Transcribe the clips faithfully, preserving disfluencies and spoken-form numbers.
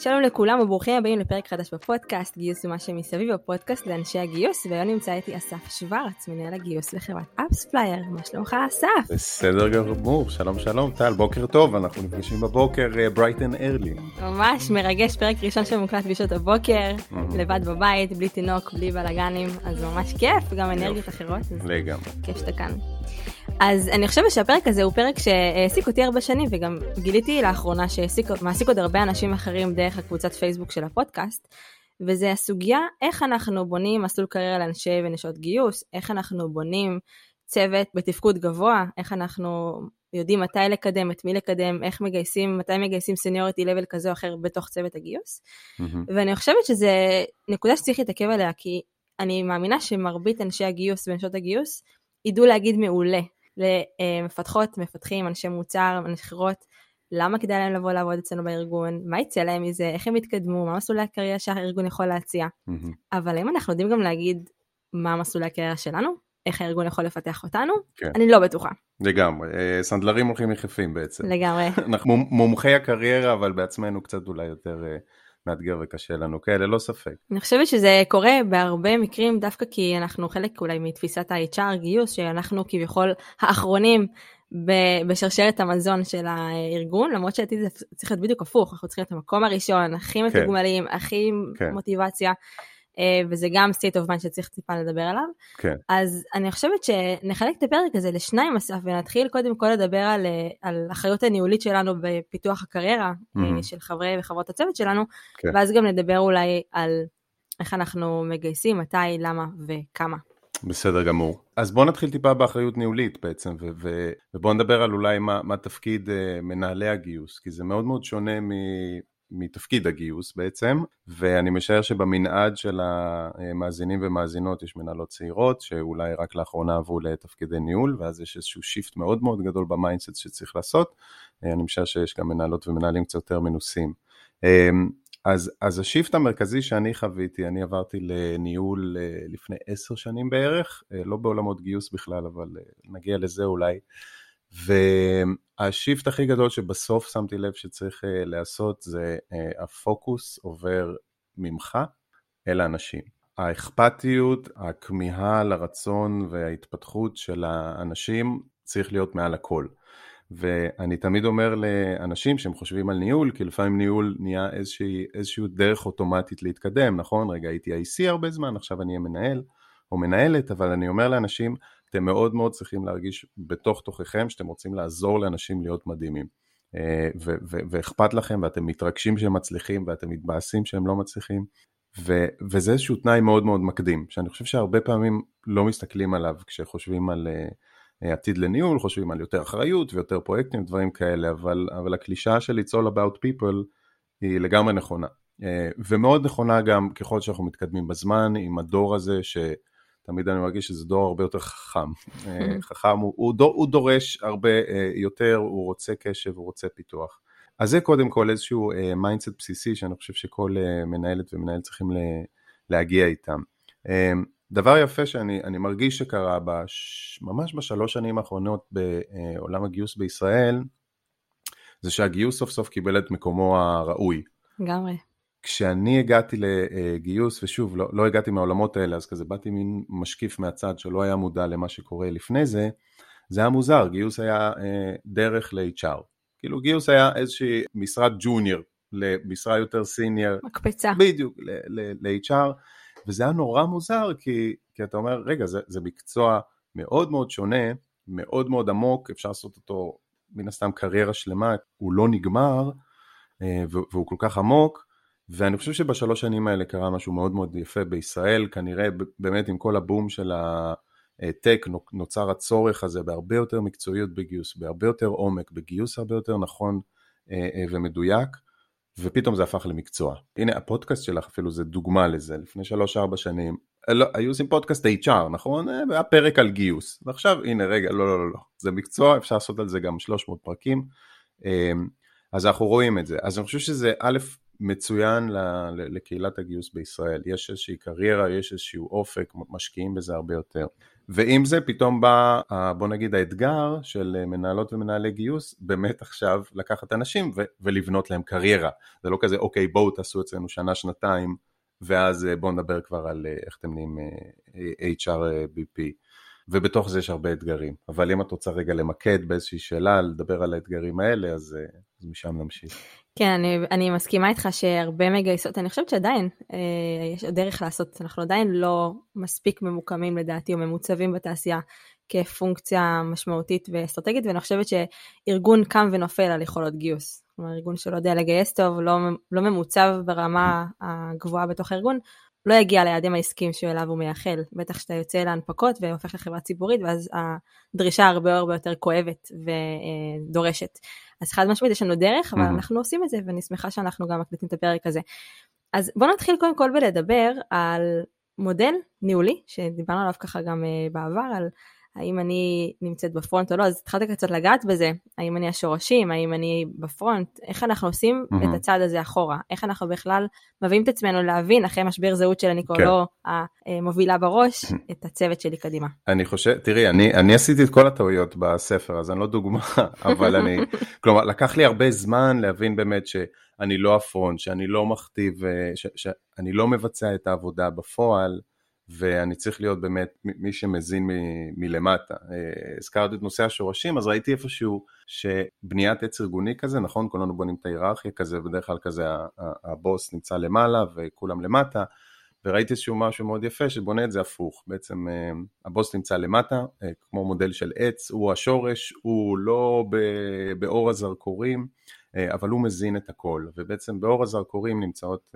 שלום לכולם וברוכים הבאים לפרק חדש בפודקאסט, גיוס ומה שמסביב הפודקאסט לאנשי הגיוס, והיום נמצא איתי אסף שוורץ, מנהל הגיוס לחברת אפספלייר. מה שלומך אסף? בסדר גמור, שלום שלום טל, בוקר טוב, אנחנו נפגשים בבוקר, bright and early. ממש מרגש, פרק ראשון שמוקלט בשעות הבוקר, לבד בבית, בלי תינוק, בלי בלגנים, אז ממש כיף, גם אנרגיות אחרות, אז כיף שאתה כאן. אז אני חושבת שהפרק הזה הוא פרק שהעסיק אותי הרבה שנים, וגם גיליתי לאחרונה שמעסיק עוד הרבה אנשים אחרים דרך הקבוצת פייסבוק של הפודקאסט, וזה הסוגיה איך אנחנו בונים מסלול קריירה לאנשי ונשות גיוס, איך אנחנו בונים צוות בתפקוד גבוה, איך אנחנו יודעים מתי לקדם, את מי לקדם, איך מגייסים, מתי מגייסים סניוריטי לבל כזה או אחר בתוך צוות הגיוס. ואני חושבת שזה נקודה שצריך להתעכב עליה, כי אני מאמינה שמרבית אנשי הגיוס ונשות הגיוס ידעו להגיד מעולה למפתחות, מפתחים, אנשי מוצר, אנשכרות, למה כדאי להם לבוא לעבוד אצלנו בארגון, מה יצא להם מזה, איך הם יתקדמו, מה מסלולי הקריירה שהארגון יכול להציע. Mm-hmm. אבל אם אנחנו יודעים גם להגיד מה מסלולי הקריירה שלנו, איך הארגון יכול לפתח אותנו, כן. אני לא בטוחה. לגמרי, סנדלרים הולכים יחפים בעצם. לגמרי. אנחנו מומחי הקריירה, אבל בעצמנו קצת אולי יותר מאתגר וקשה לנו, כאלה, לא ספק. אני חושבת שזה קורה בהרבה מקרים, דווקא כי אנחנו חלק אולי מתפיסת ה-אייץ' אר גיוס, שאנחנו כביכול האחרונים בשרשרת המזון של הארגון, למרות שעתיד זה צריך להיות בדיוק הפוך, אנחנו צריכים את המקום הראשון, הכי מתגמלים, הכי מוטיבציה, וזה גם state of mind שצריך טיפה לדבר עליו. כן. אז אני חושבת שנחלק את הפרק הזה לשניים אסף, ונתחיל קודם כל לדבר על, על אחריות הניהולית שלנו בפיתוח הקריירה, mm-hmm. של חברי וחברות הצוות שלנו, כן. ואז גם נדבר אולי על איך אנחנו מגייסים, מתי, למה וכמה. בסדר גמור. אז בואו נתחיל טיפה באחריות ניהולית בעצם, ו- ו- ובואו נדבר על אולי מה, מה תפקיד uh, מנהלי הגיוס, כי זה מאוד מאוד שונה מ... מתפקיד הגיוס בעצם, ואני משער שבמנעד של המאזינים ומאזינות יש מנהלות צעירות, שאולי רק לאחרונה עברו לתפקידי ניהול, ואז יש איזשהו שיפט מאוד מאוד גדול במיינדסט שצריך לעשות, אני משער שיש גם מנהלות ומנהלים קצת יותר מנוסים. אז, אז השיפט המרכזי שאני חוויתי, אני עברתי לניהול לפני עשר שנים בערך, לא בעולמות גיוס בכלל, אבל נגיע לזה אולי, והשיפט הכי גדול שבסוף שמתי לב שצריך לעשות זה הפוקוס עובר ממך אל האנשים. האכפתיות, הכמיהה לרצון וההתפתחות של האנשים צריך להיות מעל הכל. ואני תמיד אומר לאנשים שהם חושבים על ניהול, כי לפעמים ניהול נהיה איזושהי, איזושהי דרך אוטומטית להתקדם, נכון? רגע, הייתי איי סי הרבה זמן, עכשיו אני אהיה מנהל או מנהלת, אבל אני אומר לאנשים, אתם מאוד מאוד צריכים להרגיש בתוך תוככם, שאתם רוצים לעזור לאנשים להיות מדהימים, ו- ו- ואכפת לכם, ואתם מתרגשים שהם מצליחים, ואתם מתבאסים שהם לא מצליחים, ו- וזה איזשהו תנאי מאוד מאוד מקדים, שאני חושב שהרבה פעמים לא מסתכלים עליו, כשחושבים על uh, עתיד לניהול, חושבים על יותר אחריות, ויותר פרויקטים, דברים כאלה, אבל, אבל הקלישה של It's all about people, היא לגמרי נכונה, uh, ומאוד נכונה גם ככל שאנחנו מתקדמים בזמן, עם הדור הזה ש... תמיד אני מרגיש שזה דור הרבה יותר חכם. חכם, הוא, הוא, דור, הוא דורש הרבה יותר, הוא רוצה קשב, הוא רוצה פיתוח. אז זה קודם כל איזשהו מיינדסט בסיסי, שאני חושב שכל מנהלת ומנהל צריכים להגיע איתם. דבר יפה שאני אני מרגיש שקרה בש, ממש בשלוש שנים האחרונות בעולם הגיוס בישראל, זה שהגיוס סוף סוף קיבל את מקומו הראוי. גמרי. כשאני הגעתי לגיוס, ושוב, לא, לא הגעתי מהעולמות האלה, אז כזה באתי מין משקיף מהצד שלא היה מודע למה שקורה לפני זה, זה היה מוזר, גיוס היה אה, דרך ל-אייץ' אר. כאילו גיוס היה איזושהי משרד ג'וניור, למשרה יותר סיניור. מקפצה. בדיוק, ל-אייץ' אר, וזה היה נורא מוזר, כי, כי אתה אומר, רגע, זה, זה מקצוע מאוד מאוד שונה, מאוד מאוד עמוק, אפשר לעשות אותו מן הסתם קריירה שלמה, הוא לא נגמר, אה, והוא כל כך עמוק, ואני חושב שבשלוש שנים האלה קרה משהו מאוד מאוד יפה בישראל, כנראה באמת עם כל הבום של הטק נוצר הצורך הזה בהרבה יותר מקצועיות בגיוס, בהרבה יותר עומק, בגיוס הרבה יותר נכון ומדויק, ופתאום זה הפך למקצוע. הנה הפודקאסט שלך אפילו זה דוגמה לזה, לפני שלוש ארבע שנים, לא, היו עושים פודקאסט אייץ' אר, נכון? היה פרק על גיוס, ועכשיו הנה רגע, לא לא לא, לא. זה מקצוע, אפשר לעשות על זה גם שלוש מאות פרקים, אז אנחנו רואים את זה, אז אני חושב שזה א', מצוין לקהילת הגיוס בישראל, יש איזושהי קריירה, יש איזשהו אופק, משקיעים בזה הרבה יותר. ועם זה פתאום בא, בוא נגיד, האתגר של מנהלות ומנהלי גיוס, באמת עכשיו לקחת אנשים ו- ולבנות להם קריירה. זה לא כזה, אוקיי, בואו תעשו אצלנו שנה, שנתיים, ואז בואו נדבר כבר על איך אתם נהיים אייץ' אר בי פי. ובתוך זה יש הרבה אתגרים. אבל אם את רוצה רגע למקד באיזושהי שאלה, לדבר על האתגרים האלה, אז, אז משם נמשיך. כן, אני, אני מסכימה איתך שהרבה מגייסות, אני חושבת שעדיין אה, יש דרך לעשות, אנחנו עדיין לא מספיק ממוקמים לדעתי, או ממוצבים בתעשייה כפונקציה משמעותית ואסטרטגית, ואני חושבת שארגון קם ונופל על יכולות גיוס. כלומר, ארגון שלא יודע לגייס טוב, לא, לא ממוצב ברמה הגבוהה בתוך הארגון, לא יגיע ליעדים העסקים שאליו הוא מייחל, בטח שאתה יוצא להנפקות והופך לחברה ציבורית, ואז הדרישה הרבה הרבה יותר כואבת ודורשת. אז חד משמעית יש לנו דרך, אבל אנחנו עושים את זה, ואני שמחה שאנחנו גם מקליטים את הפרק הזה. אז בואו נתחיל קודם כל בלדבר על מודל ניהולי, שדיברנו עליו ככה גם בעבר, על האם אני נמצאת בפרונט או לא, אז התחלת קצת לגעת בזה, האם אני השורשים, האם אני בפרונט, איך אנחנו עושים mm-hmm. את הצעד הזה אחורה, איך אנחנו בכלל מביאים את עצמנו להבין, אחרי משבר זהות של הניקולו, כן. המובילה בראש, mm-hmm. את הצוות שלי קדימה. אני חושב, תראי, אני, אני עשיתי את כל הטעויות בספר, אז אני לא דוגמה, אבל אני, כלומר, לקח לי הרבה זמן להבין באמת שאני לא הפרונט, שאני לא מכתיב, ש, שאני לא מבצע את העבודה בפועל, ואני צריך להיות באמת מי שמזין מ- מלמטה. הזכרתי את נושא השורשים, אז ראיתי איפשהו שבניית עץ ארגוני כזה, נכון, כולנו בונים את ההיררכיה כזה, בדרך כלל כזה הבוס נמצא למעלה וכולם למטה, וראיתי איזשהו משהו מאוד יפה שבונה את זה הפוך. בעצם הבוס נמצא למטה, כמו מודל של עץ, הוא השורש, הוא לא באור הזרקורים, אבל הוא מזין את הכל, ובעצם באור הזרקורים נמצאות,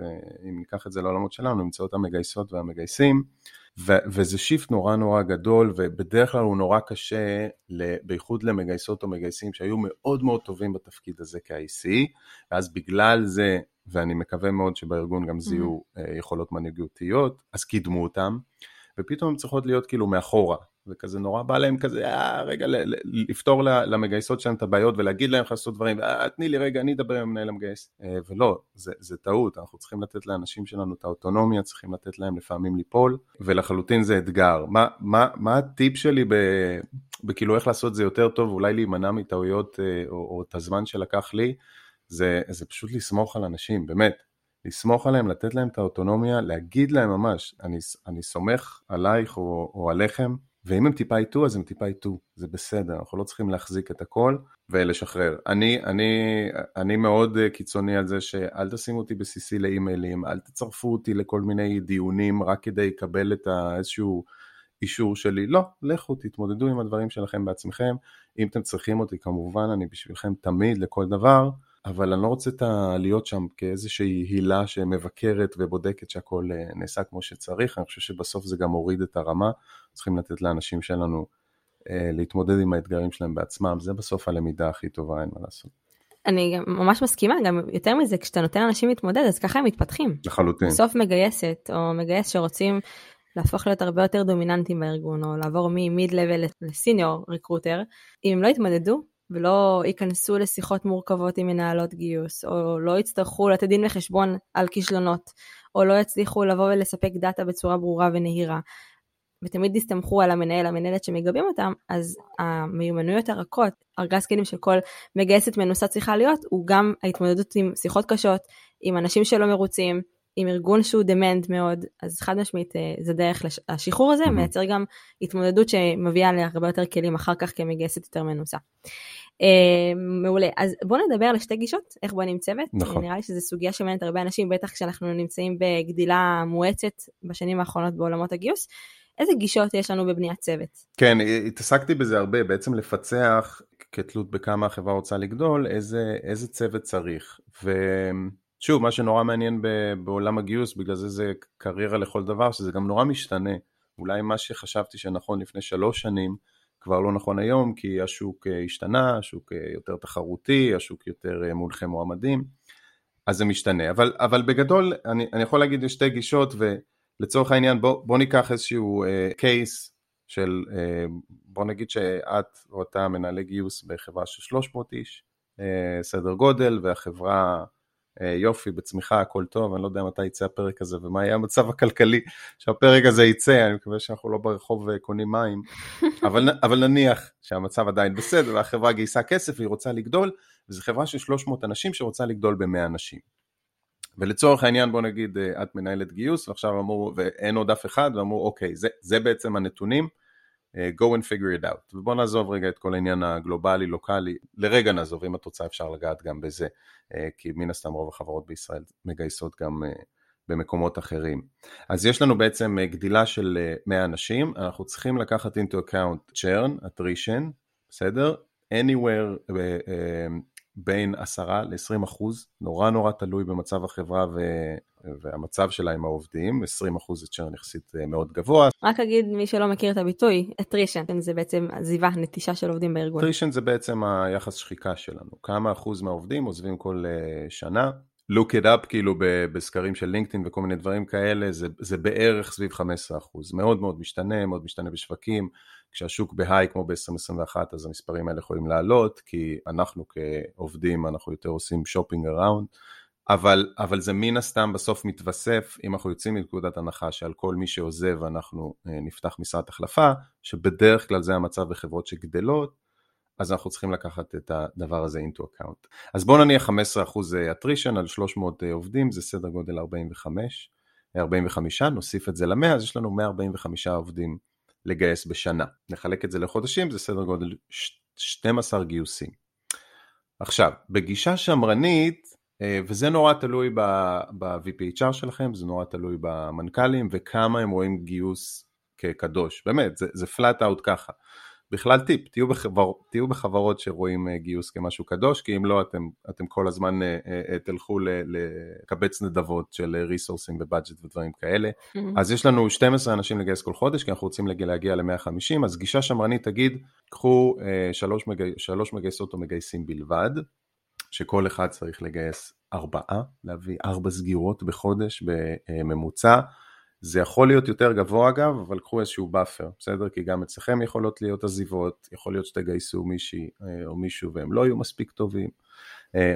אם ניקח את זה לעולמות שלנו, נמצאות המגייסות והמגייסים, ו- וזה שיפט נורא נורא גדול, ובדרך כלל הוא נורא קשה, בייחוד למגייסות או מגייסים, שהיו מאוד מאוד טובים בתפקיד הזה כ-איי סי, ואז בגלל זה, ואני מקווה מאוד שבארגון גם זיהו mm-hmm. יכולות מנהיגותיות, אז קידמו אותם, ופתאום הן צריכות להיות כאילו מאחורה, וכזה נורא בא להם כזה, רגע, לפתור למגייסות שלהם את הבעיות, ולהגיד להם לעשות דברים, תני לי רגע, אני אדבר עם מנהל המגייס, ולא, זה טעות, אנחנו צריכים לתת לאנשים שלנו את האוטונומיה, צריכים לתת להם לפעמים ליפול, ולחלוטין זה אתגר. מה הטיפ שלי בכאילו איך לעשות זה יותר טוב, אולי להימנע מטעויות, או את הזמן שלקח לי, זה פשוט לסמוך על אנשים, באמת, לסמוך עליהם, לתת להם את האוטונומיה, להגיד להם ממש, אני סומך עלייך או עליכם, ואם הם טיפה איתו, אז הם טיפה איתו, זה בסדר, אנחנו לא צריכים להחזיק את הכל ולשחרר. אני, אני, אני מאוד קיצוני על זה שאל תשימו אותי בסיסי לאימיילים, אל תצרפו אותי לכל מיני דיונים רק כדי לקבל את איזשהו אישור שלי, לא, לכו תתמודדו עם הדברים שלכם בעצמכם, אם אתם צריכים אותי כמובן, אני בשבילכם תמיד לכל דבר, אבל אני לא רוצה להיות שם כאיזושהי הילה שמבקרת ובודקת שהכל נעשה כמו שצריך, אני חושב שבסוף זה גם הוריד את הרמה, צריכים לתת לאנשים שלנו להתמודד עם האתגרים שלהם בעצמם, זה בסוף הלמידה הכי טובה, אין מה לעשות. אני ממש מסכימה, גם יותר מזה, כשאתה נותן לאנשים להתמודד, אז ככה הם מתפתחים. לחלוטין. בסוף מגייסת או מגייס שרוצים להפוך להיות הרבה יותר דומיננטיים בארגון, או לעבור ממיד-לבל לסיניור ריקרוטר, אם לא יתמודדו, ולא ייכנסו לשיחות מורכבות עם מנהלות גיוס, או לא יצטרכו לתת דין לחשבון על כישלונות, או לא יצליחו לבוא ולספק דאטה בצורה ברורה ונהירה, ותמיד יסתמכו על המנהל, המנהלת שמגבים אותם, אז המיומנויות הרכות, ארגז כלים של כל מגייסת מנוסה צריכה להיות, הוא גם ההתמודדות עם שיחות קשות, עם אנשים שלא מרוצים, עם ארגון שהוא דמנד מאוד, אז חד משמעית זה דרך השחרור הזה, מייצר גם התמודדות שמביאה להרבה יותר כלים אחר כך כמגייסת יותר מנוסה. מעולה, אז בואו נדבר על שתי גישות, איך בוא נמצבת, נראה לי שזו סוגיה שמעניינת הרבה אנשים, בטח כשאנחנו נמצאים בגדילה מואצת בשנים האחרונות בעולמות הגיוס, איזה גישות יש לנו בבניית צוות? כן, התעסקתי בזה הרבה, בעצם לפצח כתלות בכמה החברה רוצה לגדול, איזה, איזה צוות צריך, ו... שוב, מה שנורא מעניין בעולם הגיוס, בגלל זה זה קריירה לכל דבר, שזה גם נורא משתנה. אולי מה שחשבתי שנכון לפני שלוש שנים, כבר לא נכון היום, כי השוק השתנה, השוק יותר תחרותי, השוק יותר מולכי מועמדים, אז זה משתנה. אבל, אבל בגדול, אני, אני יכול להגיד שתי גישות, ולצורך העניין, בוא, בוא ניקח איזשהו אה, קייס של, אה, בוא נגיד שאת או אתה מנהלי גיוס בחברה של שלוש מאות איש, אה, סדר גודל, והחברה יופי, בצמיחה, הכל טוב, אני לא יודע מתי יצא הפרק הזה, ומה יהיה המצב הכלכלי שהפרק הזה יצא, אני מקווה שאנחנו לא ברחוב קונים מים, אבל, אבל נניח שהמצב עדיין בסדר, והחברה גייסה כסף, היא רוצה לגדול, וזו חברה של שלוש מאות אנשים שרוצה לגדול ב-מאה אנשים. ולצורך העניין, בוא נגיד, את מנהלת גיוס, ועכשיו אמרו, ואין עוד אף אחד, ואמרו, אוקיי, זה, זה בעצם הנתונים, go and figure it out. ובוא נעזוב רגע את כל העניין הגלובלי, לוקלי, לרגע נעזוב, אם התוצאה אפשר לגעת גם בזה, כי מן הסתם רוב החברות בישראל מגייסות גם במקומות אחרים. אז יש לנו בעצם גדילה של מאה אנשים, אנחנו צריכים לקחת into account churn, attrition, בסדר? anywhere, בין עשרה ל-עשרים אחוז, נורא נורא תלוי במצב החברה ו- והמצב שלה עם העובדים, עשרים אחוז זה צ'רן יחסית מאוד גבוה. רק אגיד מי שלא מכיר את הביטוי, attrition, זה בעצם עזיבה, נטישה של עובדים בארגון. attrition זה בעצם היחס שחיקה שלנו, כמה אחוז מהעובדים עוזבים כל uh, שנה, look it up כאילו בסקרים של לינקדאין וכל מיני דברים כאלה, זה, זה בערך סביב חמש עשרה אחוז, מאוד מאוד משתנה, מאוד משתנה בשווקים, כשהשוק בהיי כמו ב-עשרים עשרים ואחת, אז המספרים האלה יכולים לעלות, כי אנחנו כעובדים, אנחנו יותר עושים שופינג אראונד, אבל, אבל זה מן הסתם בסוף מתווסף, אם אנחנו יוצאים מנקודת הנחה, שעל כל מי שעוזב אנחנו נפתח משרת החלפה, שבדרך כלל זה המצב בחברות שגדלות, אז אנחנו צריכים לקחת את הדבר הזה into account. אז בואו נניח חמישה עשר אחוז attrition על שלוש מאות עובדים, זה סדר גודל ארבעים וחמש, ארבעים וחמש, נוסיף את זה ל-מאה, אז יש לנו מאה ארבעים וחמישה עובדים לגייס בשנה. נחלק את זה לחודשים, זה סדר גודל שנים עשר גיוסים. עכשיו, בגישה שמרנית, וזה נורא תלוי ב-וי פי אייץ' אר שלכם, זה נורא תלוי במנכ"לים, וכמה הם רואים גיוס כקדוש. באמת, זה, זה flat out ככה. בכלל טיפ, תהיו, בחבר, תהיו בחברות שרואים גיוס כמשהו קדוש, כי אם לא אתם, אתם כל הזמן תלכו לקבץ נדבות של ריסורסים ובאג'ט ודברים כאלה. Mm-hmm. אז יש לנו שנים עשר אנשים לגייס כל חודש, כי אנחנו רוצים להגיע ל-מאה וחמישים, אז גישה שמרנית תגיד, קחו שלוש, מג... שלוש מגייסות או מגייסים בלבד, שכל אחד צריך לגייס ארבעה, להביא ארבע סגירות בחודש בממוצע, זה יכול להיות יותר גבוה אגב, אבל קחו איזשהו באפר, בסדר? כי גם אצלכם יכולות להיות עזיבות, יכול להיות שתגייסו מישהי או מישהו והם לא יהיו מספיק טובים,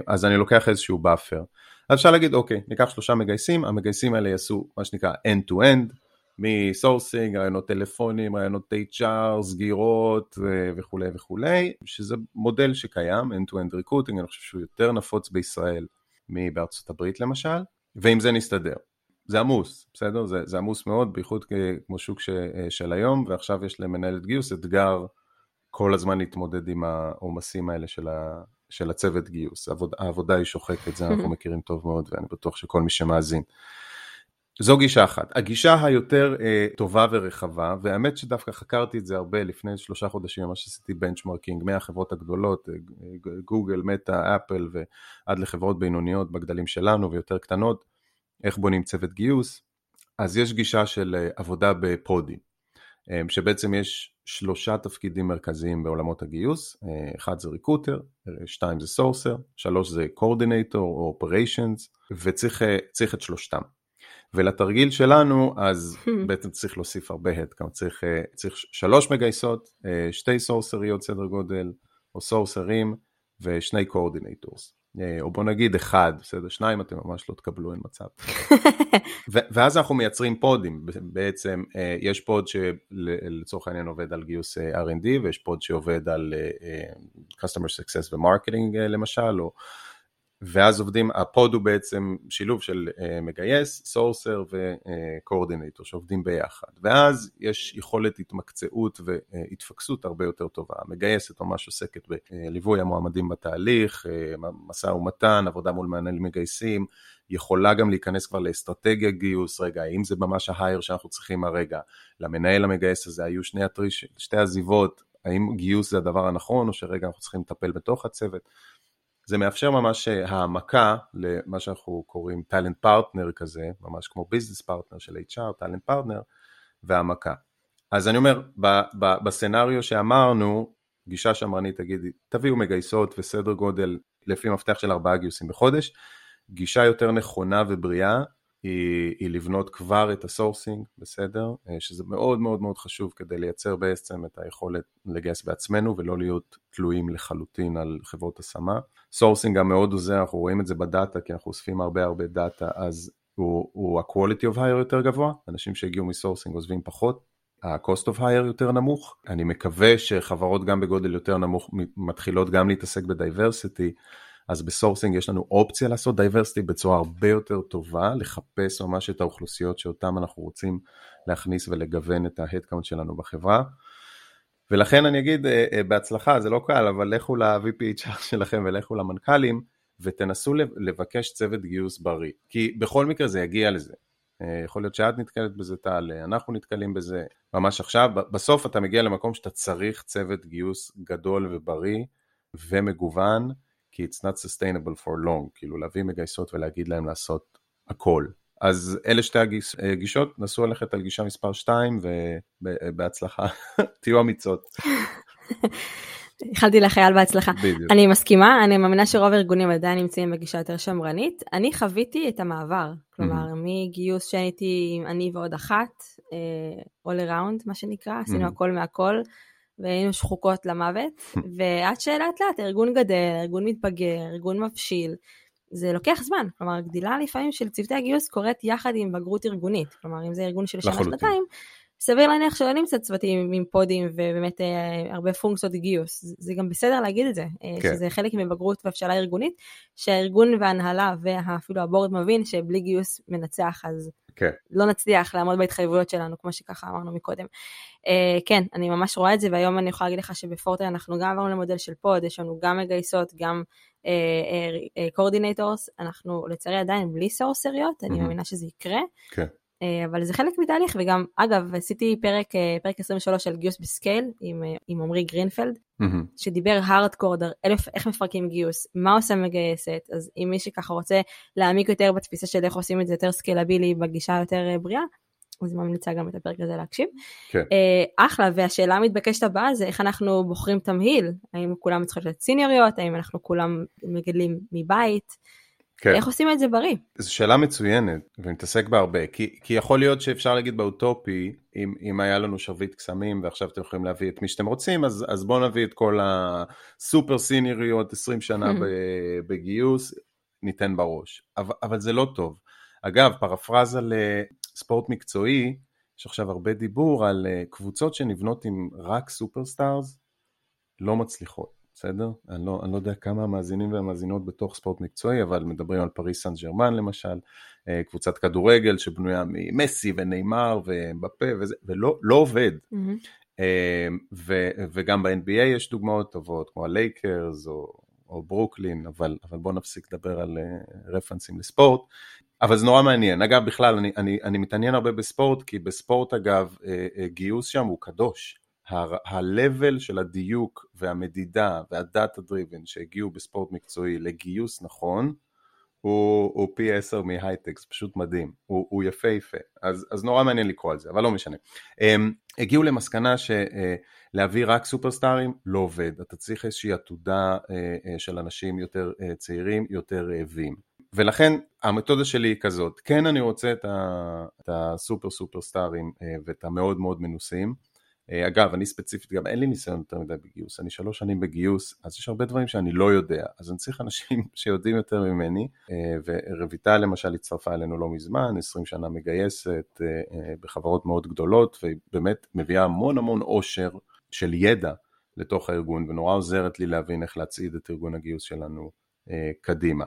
אז אני לוקח איזשהו באפר. אז אפשר להגיד, אוקיי, ניקח שלושה מגייסים, המגייסים האלה יעשו מה שנקרא end-to-end, מסורסינג, רעיונות טלפונים, רעיונות אייץ' אר, סגירות וכו' וכו', שזה מודל שקיים, end-to-end recruiting, אני חושב שהוא יותר נפוץ בישראל מבארצות הברית למשל, ועם זה נסתדר. זה עמוס, בסדר? זה, זה עמוס מאוד, בייחוד כמו שוק ש, של היום, ועכשיו יש למנהלת גיוס אתגר כל הזמן להתמודד עם העומסים האלה של, ה, של הצוות גיוס. העבודה, העבודה היא שוחקת, זה אנחנו מכירים טוב מאוד, ואני בטוח שכל מי שמאזין. זו גישה אחת. הגישה היותר אה, טובה ורחבה, והאמת שדווקא חקרתי את זה הרבה לפני שלושה חודשים, ממש עשיתי בנצ'מרקינג, מהחברות הגדולות, גוגל, מטה, אפל, ועד לחברות בינוניות בגדלים שלנו ויותר קטנות, איך בונים צוות גיוס, אז יש גישה של עבודה בפודים, שבעצם יש שלושה תפקידים מרכזיים בעולמות הגיוס, אחד זה ריקרוטר, שתיים זה סורסר, שלוש זה קורדינטור או אופריישנס, וצריך את שלושתם. ולתרגיל שלנו, אז בעצם צריך להוסיף הרבה הד, כלומר צריך, צריך שלוש מגייסות, שתי סורסריות סדר גודל, או סורסרים, ושני קורדינטורס. או בוא נגיד אחד, בסדר, שניים אתם ממש לא תקבלו, אין מצב. ואז אנחנו מייצרים פודים, בעצם יש פוד שלצורך העניין עובד על גיוס אר אנד די, ויש פוד שעובד על Customer Success ו-Marketing למשל, ואז עובדים, הפוד הוא בעצם שילוב של מגייס, סורסר וקורדינטור, שעובדים ביחד, ואז יש יכולת התמקצעות והתפקסות הרבה יותר טובה, המגייסת ממש עוסקת בליווי המועמדים בתהליך, משא ומתן, עבודה מול מנהלים מגייסים, יכולה גם להיכנס כבר לאסטרטגיה גיוס, רגע, אם זה ממש ההייר שאנחנו צריכים הרגע, למנהל המגייס הזה היו שני הטריש, שתי הזיבות, האם גיוס זה הדבר הנכון, או שרגע אנחנו צריכים לטפל בתוך הצוות, זה מאפשר ממש העמקה למה שאנחנו קוראים talent partner כזה, ממש כמו business partner של אייץ' אר, talent partner, והעמקה. אז אני אומר, ב- ב- בסנריו שאמרנו, גישה שמרנית תגיד, תביאו מגייסות וסדר גודל לפי מפתח של ארבעה גיוסים בחודש, גישה יותר נכונה ובריאה, היא, היא לבנות כבר את הסורסינג, בסדר? שזה מאוד מאוד מאוד חשוב כדי לייצר בעצם את היכולת לגייס בעצמנו, ולא להיות תלויים לחלוטין על חברות השמה. סורסינג גם מאוד עוזר, אנחנו רואים את זה בדאטה, כי אנחנו אוספים הרבה הרבה דאטה, אז הוא, הוא ה-quality of hire יותר גבוה, אנשים שהגיעו מסורסינג עוזבים פחות, ה-cost of hire יותר נמוך, אני מקווה שחברות גם בגודל יותר נמוך מתחילות גם להתעסק בדייברסיטי, אז בסורסינג יש לנו אופציה לעשות דייברסיטי בצורה הרבה יותר טובה, לחפש ממש את האוכלוסיות שאותן אנחנו רוצים להכניס ולגוון את ההדקאונט שלנו בחברה, ולכן אני אגיד בהצלחה, זה לא קל, אבל לכו ל-וי פי אייץ' אר שלכם ולכו למנכ"לים, ותנסו לבקש צוות גיוס בריא, כי בכל מקרה זה יגיע לזה, יכול להיות שאת נתקלת בזה תעלה, אנחנו נתקלים בזה ממש עכשיו, בסוף אתה מגיע למקום שאתה צריך צוות גיוס גדול ובריא ומגוון, כי it's not sustainable for long, כאילו להביא מגייסות ולהגיד להם לעשות הכל. אז אלה שתי הגישות, נסו הלכת על גישה מספר שתיים, ובהצלחה, תהיו אמיצות. התחלתי לחייל בהצלחה. בדיוק. אני מסכימה, אני מאמינה שרוב הארגונים עדיין נמצאים בגישה יותר שמרנית. אני חוויתי את המעבר, כלומר, mm-hmm. מגיוס שהייתי אני ועוד אחת, all around, מה שנקרא, mm-hmm. עשינו הכל מהכל, והיינו שחוקות למוות, ועד שאלת לאט, ארגון גדל, ארגון מתפגר, ארגון מפשיל, זה לוקח זמן, כלומר, גדילה לפעמים של צוותי הגיוס קורית יחד עם בגרות ארגונית, כלומר, אם זה ארגון של שנה שנתיים, סביר להניח שלא נמצא צוותים עם פודים, ובאמת הרבה פונקציות גיוס, זה גם בסדר להגיד את זה, שזה חלק מבגרות והפשלה ארגונית, שהארגון והנהלה, ואפילו הבורד מבין, שבלי גיוס מנצח, אז לא נצליח לעמוד בהתחייבויות שלנו, כמו שככה אמרנו מקודם. כן, אני ממש רואה את זה, והיום אני יכולה להגיד לך שבפורטר אנחנו גם עברנו למודל של פוד, יש לנו גם מגייסות, גם קורדינטורס, אנחנו לצערי עדיין בלי סורסריות, אני מאמינה שזה יקרה. כן. אבל זה חלק מתהליך, וגם, אגב, עשיתי פרק, פרק עשרים ושלוש על גיוס בסקייל, עם, עם עומרי גרינפלד, mm-hmm. שדיבר hardcore, אלף, איך מפרקים גיוס, מה עושה מגייסת, אז אם מי שככה רוצה להעמיק יותר בתפיסה של איך עושים את זה יותר סקיילבילי, בגישה יותר בריאה, אז ממליצה גם את הפרק הזה להקשיב. כן. אה, אחלה, והשאלה המתבקשת הבאה, זה איך אנחנו בוחרים תמהיל, האם כולם צריכים להיות סיניוריות, האם אנחנו כולם מגדלים מבית, כן. איך עושים את זה בריא? זו שאלה מצוינת, ומתעסק בה הרבה, כי, כי יכול להיות שאפשר להגיד באוטופי, אם, אם היה לנו שרביט קסמים, ועכשיו אתם יכולים להביא את מי שאתם רוצים, אז, אז בואו נביא את כל הסופר סינריות, עשרים שנה mm-hmm. בגיוס, ניתן בראש. אבל, אבל זה לא טוב. אגב, פרפרזה לספורט מקצועי, יש עכשיו הרבה דיבור על קבוצות שנבנות עם רק סופר סטארס, לא מצליחות. בסדר? אני לא, אני לא יודע כמה המאזינים והמאזינות בתוך ספורט מקצועי, אבל מדברים על פריס סן ז'רמן למשל, קבוצת כדורגל שבנויה ממסי וניימר ומבפה וזה, ולא, לא עובד. Mm-hmm. ו, וגם ב-אן בי איי יש דוגמאות טובות, כמו הלייקרס או, או ברוקלין, אבל, אבל בוא נפסיק לדבר על רפרנסים לספורט. אבל זה נורא מעניין. אגב, בכלל, אני, אני, אני מתעניין הרבה בספורט, כי בספורט, אגב, גיוס שם הוא קדוש. ה-level של הדיוק והמדידה וה-data-driven שהגיעו בספורט מקצועי לגיוס נכון, הוא, הוא פי עשר מהייטקס, פשוט מדהים, הוא, הוא יפה יפה, אז, אז נורא מעניין לקרוא על זה, אבל לא משנה. הם, הגיעו למסקנה שלהביא רק סופרסטארים לא עובד, אתה צריך איזושהי עתודה של אנשים יותר צעירים, יותר רעבים. ולכן המתודה שלי היא כזאת, כן אני רוצה את, ה, את הסופר סופרסטארים ואת המאוד מאוד מנוסים, אגב, אני ספציפית גם, אין לי ניסיון יותר מדי בגיוס, אני שלוש שנים בגיוס, אז יש הרבה דברים שאני לא יודע, אז אני צריך אנשים שיודעים יותר ממני, ורביטה למשל הצטרפה אלינו לא מזמן, עשרים שנה מגייסת בחברות מאוד גדולות, ובאמת מביאה המון המון עושר של ידע לתוך הארגון, ונורא עוזרת לי להבין איך להצעיד את ארגון הגיוס שלנו קדימה.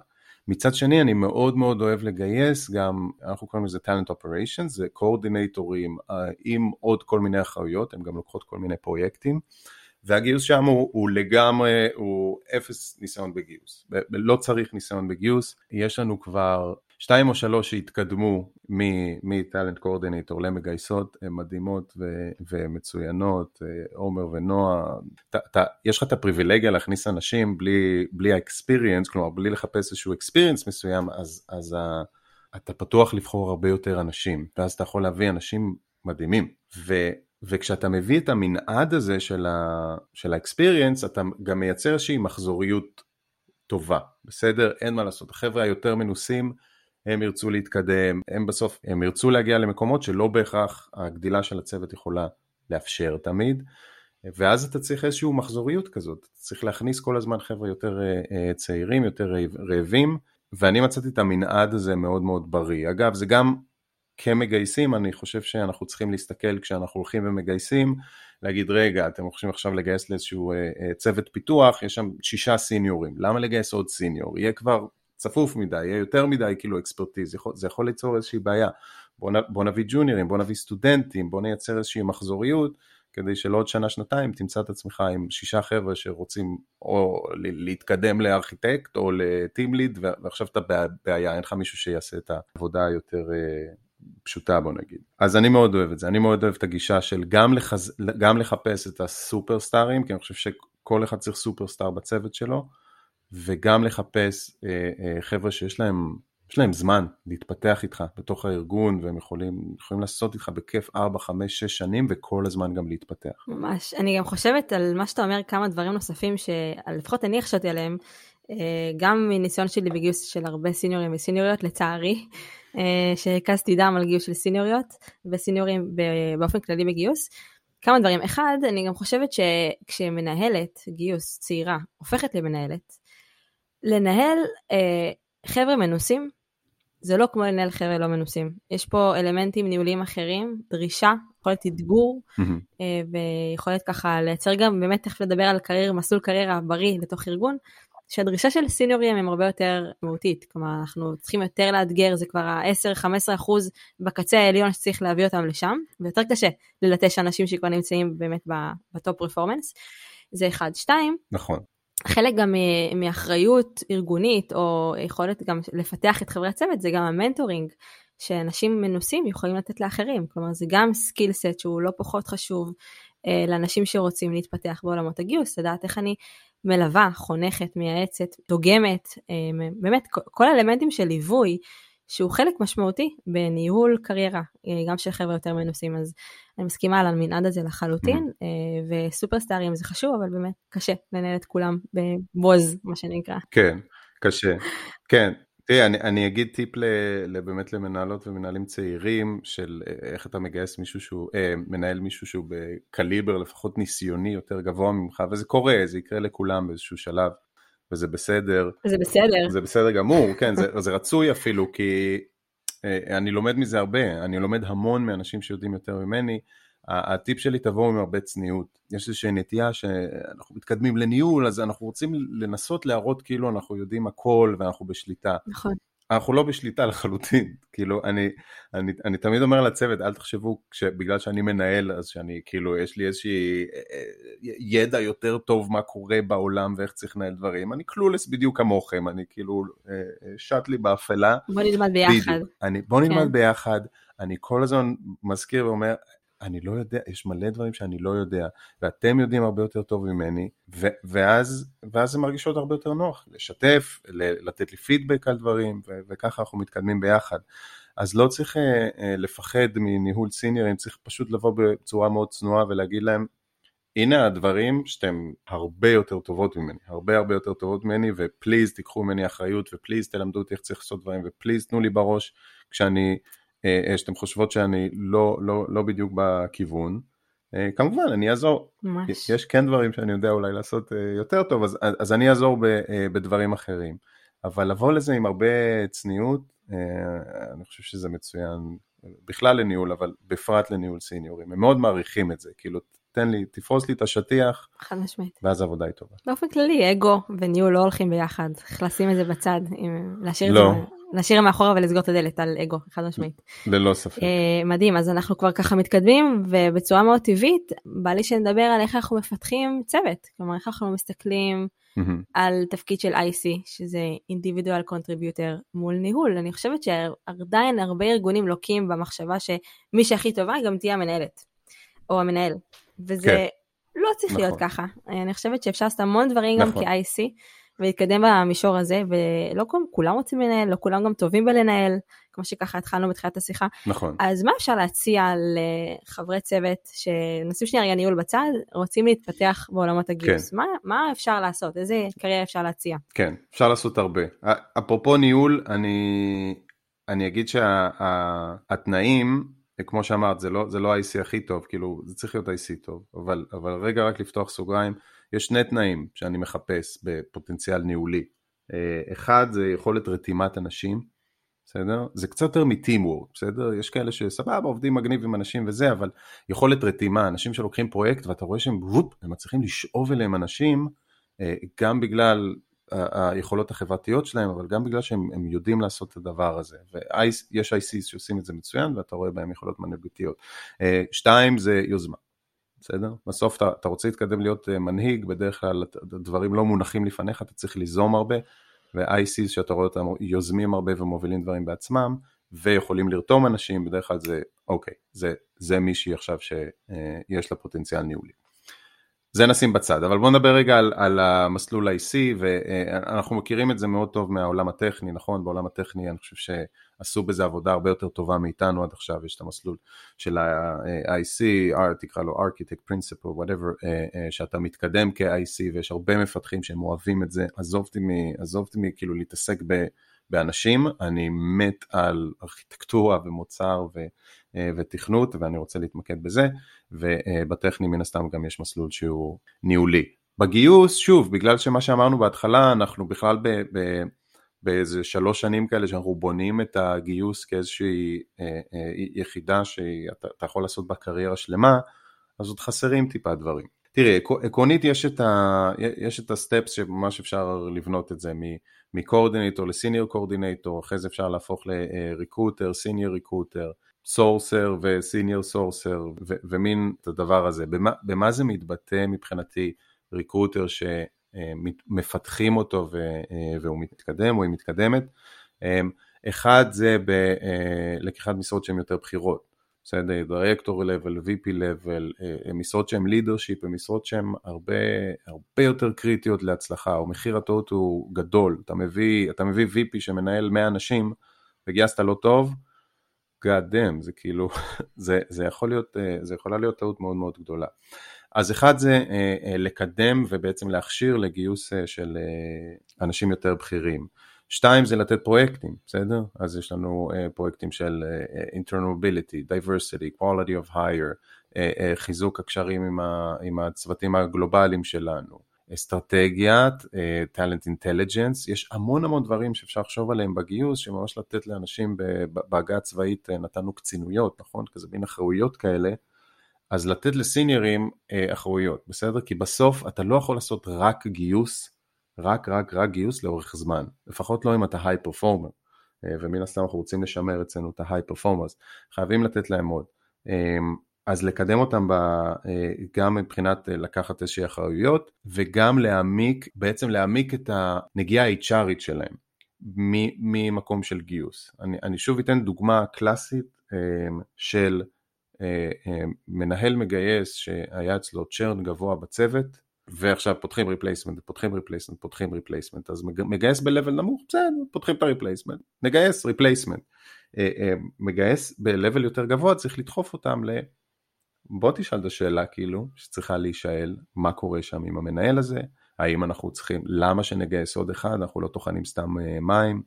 מצד שני, אני מאוד מאוד אוהב לגייס, גם אנחנו קוראים לזה talent operations, זה קורדינטורים עם עוד כל מיני אחריות, הם גם לוקחות כל מיני פרויקטים, והגיוס שם הוא, הוא לגמרי, הוא אפס ניסיון בגיוס, לא צריך ניסיון בגיוס, יש לנו כבר שתיים או שלוש שהתקדמו מטלנט קורדינטור למגייסות, הן מדהימות ו- ומצוינות, עומר ונועה, ת- ת- יש לך את הפריבילגיה להכניס אנשים בלי, בלי ה-experience, כלומר בלי לחפש איזשהו experience מסוים, אז, אז ה- אתה פתוח לבחור הרבה יותר אנשים, ואז אתה יכול להביא אנשים מדהימים, ו... וכשאתה מביא את המנעד הזה של ה- של ה-experience, אתה גם מייצר איזושהי מחזוריות טובה, בסדר? אין מה לעשות, החבר'ה היותר מנוסים, הם ירצו להתקדם, הם בסוף, הם ירצו להגיע למקומות שלא בהכרח הגדילה של הצוות יכולה לאפשר תמיד, ואז אתה צריך איזשהו מחזוריות כזאת, צריך להכניס כל הזמן חבר'ה יותר צעירים, יותר רעבים, ואני מצאתי את המנעד הזה מאוד מאוד בריא. אגב, זה גם כמגייסים, אני חושב שאנחנו צריכים להסתכל כשאנחנו הולכים ומגייסים, להגיד רגע, אתם הולכים עכשיו לגייס לאיזשהו צוות פיתוח, יש שם שישה סיניורים, למה לגייס עוד סיניור? יהיה כבר צפוף מדי, יהיה יותר מדי כאילו אקספרטיז, זה יכול ליצור איזושהי בעיה, בוא נביא ג'וניורים, בוא נביא סטודנטים, בוא נייצר איזושהי מחזוריות, כדי שלא עוד שנה, שנתיים, תמצא את עצמך עם שישה חבר'ה שרוצים או להתקדם לארכיטקט או לטימליד, ועכשיו אתה בעיה, אין לך מישהו שיעשה את העבודה היותר פשוטה, בוא נגיד. אז אני מאוד אוהב את זה, אני מאוד אוהב את הגישה של גם, לחז... גם לחפש את הסופרסטארים, כי אני חושב שכל אחד צריך סופרסטאר בצוות שלו, וגם לחפש חבר'ה שיש להם, יש להם זמן להתפתח איתך בתוך הארגון, והם יכולים, יכולים לעשות איתך בכיף ארבע, חמש, שש שנים, וכל הזמן גם להתפתח. ממש, אני גם חושבת על מה שאתה אומר, כמה דברים נוספים שלפחות אני חשבתי עליהם, גם מניסיון שלי בגיוס של הרבה סיניורים וסיניוריות, לצערי, שהקסתי דם על גיוס של סיניוריות, וסיניורים באופן כללי בגיוס, כמה דברים. אחד, אני גם חושבת שכשמנהלת גיוס צעירה, הופכת למנהלת, לנהל חבר'ה מנוסים, זה לא כמו לנהל חבר'ה לא מנוסים. יש פה אלמנטים ניהולים אחרים, דרישה, יכולת אתגור, ויכולת ככה לייצר גם, באמת תכף לדבר על קריירה, מסלול קריירה בריא לתוך ארגון, שהדרישה של סיניורים הם הרבה יותר מהותית, כלומר אנחנו צריכים יותר לאתגר, זה כבר ה-עשר עד חמש עשרה אחוז בקצה העליון שצריך להביא אותם לשם, ויותר קשה ללטש אנשים שכבר נמצאים באמת בטופ פרפורמנס, זה אחד, שתיים. נכון. חלק גם מאחריות ארגונית, או יכולת גם לפתח את חברי הצוות, זה גם המנטורינג, שאנשים מנוסים יכולים לתת לאחרים, כלומר זה גם סקיל סט שהוא לא פחות חשוב, לאנשים שרוצים להתפתח בעולמות הגיוס, לדעת איך אני מלווה, חונכת, מייעצת, דוגמת, באמת כל האלמנטים של ליווי, שהוא חלק משמעותי בניהול קריירה, גם של חבר'ה יותר מנוסים, אז אני מסכימה על המנעד הזה לחלוטין, וסופרסטארים זה חשוב, אבל באמת קשה לנהל את כולם בבוז, מה שנקרא. כן, קשה, כן. תראה, אני, אני אגיד טיפ באמת למנהלות ומנהלים צעירים, של איך אתה מגייס מישהו שהוא, אה, מנהל מישהו שהוא בקליבר, לפחות ניסיוני יותר גבוה ממך, וזה קורה, זה יקרה לכולם באיזשהו שלב, וזה בסדר. זה בסדר. זה בסדר גמור, כן, זה, זה רצוי אפילו, כי אה, אני לומד מזה הרבה, אני לומד המון מאנשים שיודעים יותר ממני, הטיפ שלי תבוא עם הרבה צניעות, יש איזושהי נטייה שאנחנו מתקדמים לניהול, אז אנחנו רוצים לנסות להראות כאילו אנחנו יודעים הכל ואנחנו בשליטה. נכון. אנחנו לא בשליטה לחלוטין, כאילו אני, אני, אני תמיד אומר לצוות, אל תחשבו שבגלל שאני מנהל, אז שאני כאילו יש לי איזושהי ידע יותר טוב מה קורה בעולם ואיך צריך לנהל דברים, אני כלולס בדיוק כמוכם, אני כאילו שט לי באפלה. בוא נלמד ביחד. אני, בוא נלמד כן. ביחד, אני כל הזמן מזכיר ואומר, אני לא יודע, יש מלא דברים שאני לא יודע, ואתם יודעים הרבה יותר טוב ממני, ו- ואז, ואז זה מרגיש עוד הרבה יותר נוח, לשתף, ל- לתת לי פידבק על דברים, ו- וככה אנחנו מתקדמים ביחד. אז לא צריך uh, uh, לפחד מניהול סיניורים, צריך פשוט לבוא בצורה מאוד צנועה, ולהגיד להם, הנה הדברים שאתם הרבה יותר טובות ממני, הרבה הרבה יותר טובות ממני, ופליז תיקחו ממני אחריות, ופליז תלמדו אותי איך צריך לעשות דברים, ופליז תנו לי בראש, כשאני... שאתם חושבות שאני לא, לא, לא בדיוק בכיוון, כמובן אני אעזור, ממש. יש כן דברים שאני יודע אולי לעשות יותר טוב, אז, אז אני אעזור ב, בדברים אחרים, אבל לבוא לזה עם הרבה צניעות, אני חושב שזה מצוין, בכלל לניהול, אבל בפרט לניהול סיניורים, הם מאוד מעריכים את זה, כאילו תן לי, תפרוס לי את השטיח, חד משמעית, ואז העבודה היא טובה. באופן כללי, אגו וניהול לא הולכים ביחד, צריך לשים את זה בצד, להשאיר לא. את זה בצד. נשאיר מאחורה ולסגור את הדלת על אגו, חד משמעית. ללא ספק. מדהים, אז אנחנו כבר ככה מתקדמים, ובצורה מאוד טבעית, בא לי שנדבר על איך אנחנו מפתחים צוות, כלומר איך אנחנו מסתכלים על תפקיד של איי סי, שזה individual contributor מול ניהול, אני חושבת שעדיין הרבה ארגונים לוקים במחשבה שמי שהכי טובה גם תהיה המנהלת, או המנהל, וזה לא צריך להיות ככה, אני חושבת שאפשר לעשות המון דברים גם כ-איי סי, ולהתקדם במישור הזה, ולא כולם רוצים לנהל, לא כולם גם טובים בלנהל, כמו שככה התחלנו בתחילת השיחה. נכון. אז מה אפשר להציע לחברי צוות, שנשים שנייה רגע ניהול בצד, רוצים להתפתח בעולמות הגיוס? כן. מה, מה אפשר לעשות? איזה קריירה אפשר להציע? כן, אפשר לעשות הרבה. אפרופו ניהול, אני, אני אגיד שהתנאים, כמו שאמרת, זה לא, זה לא ה-איי סי הכי טוב, כאילו, זה צריך להיות ה-איי סי טוב, אבל, אבל רגע רק לפתוח סוגריים, יש שני תנאים שאני מחפש בפוטנציאל ניהולי. אחד, זה יכולת רתימת אנשים, בסדר? זה קצת יותר מ-teamwork, בסדר? יש כאלה שסבבה, עובדים מגניב עם אנשים וזה, אבל יכולת רתימה, אנשים שלוקחים פרויקט, ואתה רואה שהם, וופ, הם מצליחים לשאוב אליהם אנשים, גם בגלל היכולות החברתיות שלהם, אבל גם בגלל שהם יודעים לעשות את הדבר הזה, ויש איי סיז שעושים את זה מצוין, ואתה רואה בהם יכולות מנהיגותיות. שתיים, זה יוזמה. בסדר? בסוף אתה, אתה רוצה להתקדם להיות מנהיג, בדרך כלל הדברים לא מונחים לפניך, אתה צריך ליזום הרבה, ו-איי סיז שאתה רואה אותם יוזמים הרבה ומובילים דברים בעצמם, ויכולים לרתום אנשים, בדרך כלל זה, אוקיי, זה, זה מישהי עכשיו שיש לה פוטנציאל ניהולי. זה נשים בצד, אבל בוא נדבר רגע על, על המסלול ה-איי סי, ואנחנו מכירים את זה מאוד טוב מהעולם הטכני, נכון? בעולם הטכני אני חושב שעשו בזה עבודה הרבה יותר טובה מאיתנו עד עכשיו, יש את המסלול של ה-איי סי, תקרא לו Architect Principle, whatever, שאתה מתקדם כ-איי סי, ויש הרבה מפתחים שהם אוהבים את זה, עזובתי מי, עזובתי מי, כאילו להתעסק ב... באנשים, אני מת על ארכיטקטורה ומוצר ו, ותכנות, ואני רוצה להתמקד בזה, ובטכני מן הסתם גם יש מסלול שהוא ניהולי. בגיוס, שוב, בגלל שמה שאמרנו בהתחלה, אנחנו בכלל ב, ב, באיזה שלוש שנים כאלה, שאנחנו בונים את הגיוס כאיזושהי יחידה שאתה יכול לעשות בקריירה שלמה, אז עוד חסרים טיפה דברים. תראי, עקרונית יש את, ה, יש את הסטפס שממש אפשר לבנות את זה מקורדינטור לסיניור קורדינטור, אחרי זה אפשר להפוך לריקוטר, סיניור ריקוטר, סורסר וסיניור סורסר, ומין את הדבר הזה. במה, במה זה מתבטא מבחינתי ריקוטר שמפתחים אותו והוא מתקדם או היא מתקדמת? אחד זה בלקיחת משרות שהן יותר בחירות. בסדר, דירקטור לבל, וי פי לבל, משרות שהן לידרשיפ, משרות שהן הרבה, הרבה יותר קריטיות להצלחה, ומחיר הטעות הוא גדול, אתה מביא, אתה מביא וי פי שמנהל מאה אנשים, וגייסת לא טוב, גדם, זה כאילו, זה, זה יכול להיות, זה יכולה להיות טעות מאוד מאוד גדולה. אז אחד זה לקדם ובעצם להכשיר לגיוס של אנשים יותר בכירים. שתיים זה לתת פרויקטים, בסדר? אז יש לנו uh, פרויקטים של uh, internal mobility, diversity, quality of hire, uh, uh, חיזוק הקשרים עם, ה, עם הצוותים הגלובליים שלנו, אסטרטגיית, uh, talent intelligence, יש המון המון דברים שאפשר לחשוב עליהם בגיוס, שממש לתת לאנשים בהגעה צבאית, נתנו קצינויות, נכון? כזה בין אחריות כאלה, אז לתת לסיניורים uh, אחריות, בסדר? כי בסוף אתה לא יכול לעשות רק גיוס, רק, רק, רק גיוס לאורך זמן, לפחות לא אם אתה היי פרפורמר, ומן הסתם אנחנו רוצים לשמר אצלנו את ההיי פרפורמרס, חייבים לתת להם עוד, אז לקדם אותם גם מבחינת לקחת איזושהי אחריות, וגם להעמיק, בעצם להעמיק את הנגיעה ה-אייץ' ארית שלהם, ממקום של גיוס. אני, אני שוב אתן דוגמה קלאסית של מנהל מגייס, שהיה אצלו צ'רן גבוה בצוות, ועכשיו פותחים ריפלייסמנט, פותחים ריפלייסמנט, פותחים ריפלייסמנט, אז מגייס בלבל נמוך, בסדר, פותחים את הריפלייסמנט, נגייס ריפלייסמנט, מגייס בלבל יותר גבוה, צריך לדחוף אותם ל... בוא תשאל את השאלה כאילו, שצריכה להישאל, מה קורה שם עם המנהל הזה, האם אנחנו צריכים, למה שנגייס עוד אחד, אנחנו לא תוכנים סתם מים,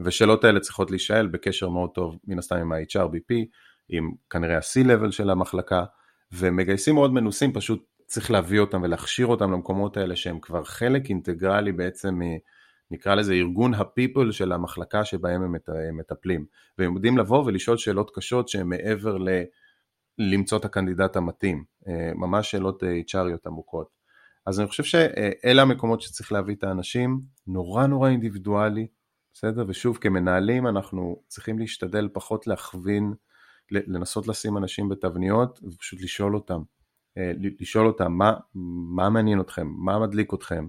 ושאלות האלה צריכות להישאל, בקשר מאוד טוב, מן הסתם עם ה-אייץ' אר בי פי, עם כנראה ה-C-level של המחלקה, ומגייסים מאוד מנוסים, פשוט צריך להביא אותם ולהכשיר אותם למקומות האלה שהם כבר חלק אינטגרלי בעצם, נקרא לזה ארגון הפיפול של המחלקה שבהם הם מטפלים. והם יודעים לבוא ולשאול שאלות קשות שהם מעבר ל- למצוא את הקנדידט המתאים, ממש שאלות אייץ' אריות עמוקות. אז אני חושב שאלה המקומות שצריך להביא את האנשים, נורא נורא אינדיבידואלי, בסדר? ושוב, כמנהלים אנחנו צריכים להשתדל פחות להכווין, לנסות לשים אנשים בתבניות ופשוט לשאול אותם. לשאול אותם, מה, מה מעניין אתכם, מה מדליק אתכם,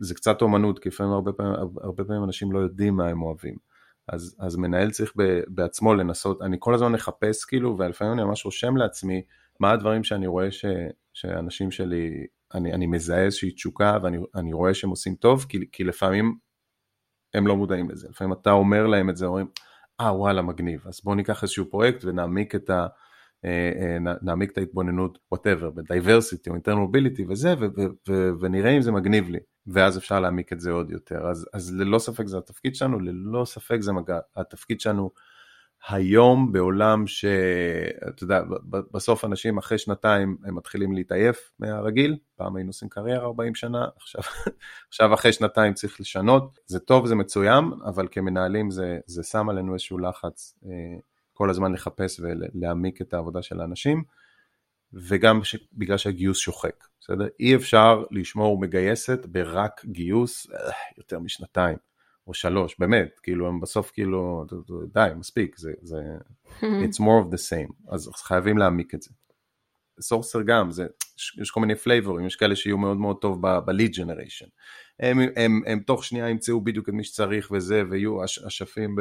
זה קצת אומנות, כי לפעמים הרבה פעמים, הרבה פעמים אנשים לא יודעים מה הם אוהבים, אז, אז מנהל צריך בעצמו לנסות, אני כל הזמן נחפש כאילו, ולפעמים אני ממש רושם לעצמי, מה הדברים שאני רואה ש, שאנשים שלי, אני, אני מזהה שהיא תשוקה, ואני אני רואה שהם עושים טוב, כי, כי לפעמים הם לא מודעים לזה, לפעמים אתה אומר להם את זה, אומרים, אה וואלה מגניב, אז בואו ניקח איזשהו פרויקט ונעמיק את ה... נעמיק את ההתבוננות, whatever, ב-diversity או intermobility וזה, ונראה אם זה מגניב לי, ואז אפשר להעמיק את זה עוד יותר, אז ללא ספק זה התפקיד שלנו, ללא ספק זה התפקיד שלנו היום בעולם שאתה יודע, בסוף אנשים אחרי שנתיים הם מתחילים להתעייף מהרגיל, פעם היינו עושים קריירה ארבעים שנה, עכשיו, עכשיו אחרי שנתיים צריך לשנות, זה טוב, זה מצוין, אבל כמנהלים זה, זה שם עלינו איזשהו לחץ כל הזמן לחפש ולהעמיק את העבודה של האנשים, וגם בגלל שהגיוס שוחק, בסדר? אי אפשר לשמור מגייסת ברק גיוס יותר משנתיים. או שלוש, באמת, כאילו הם בסוף כאילו, די, מספיק, זה, זה, it's more of the same, אז חייבים להעמיק את זה. סורסר גם, זה, יש כל מיני פלייבורים, יש כאלה שיהיו מאוד מאוד טוב ב-lead generation, הם, הם, הם תוך שנייה ימצאו בדיוק את מי שצריך וזה, ויהיו אשפים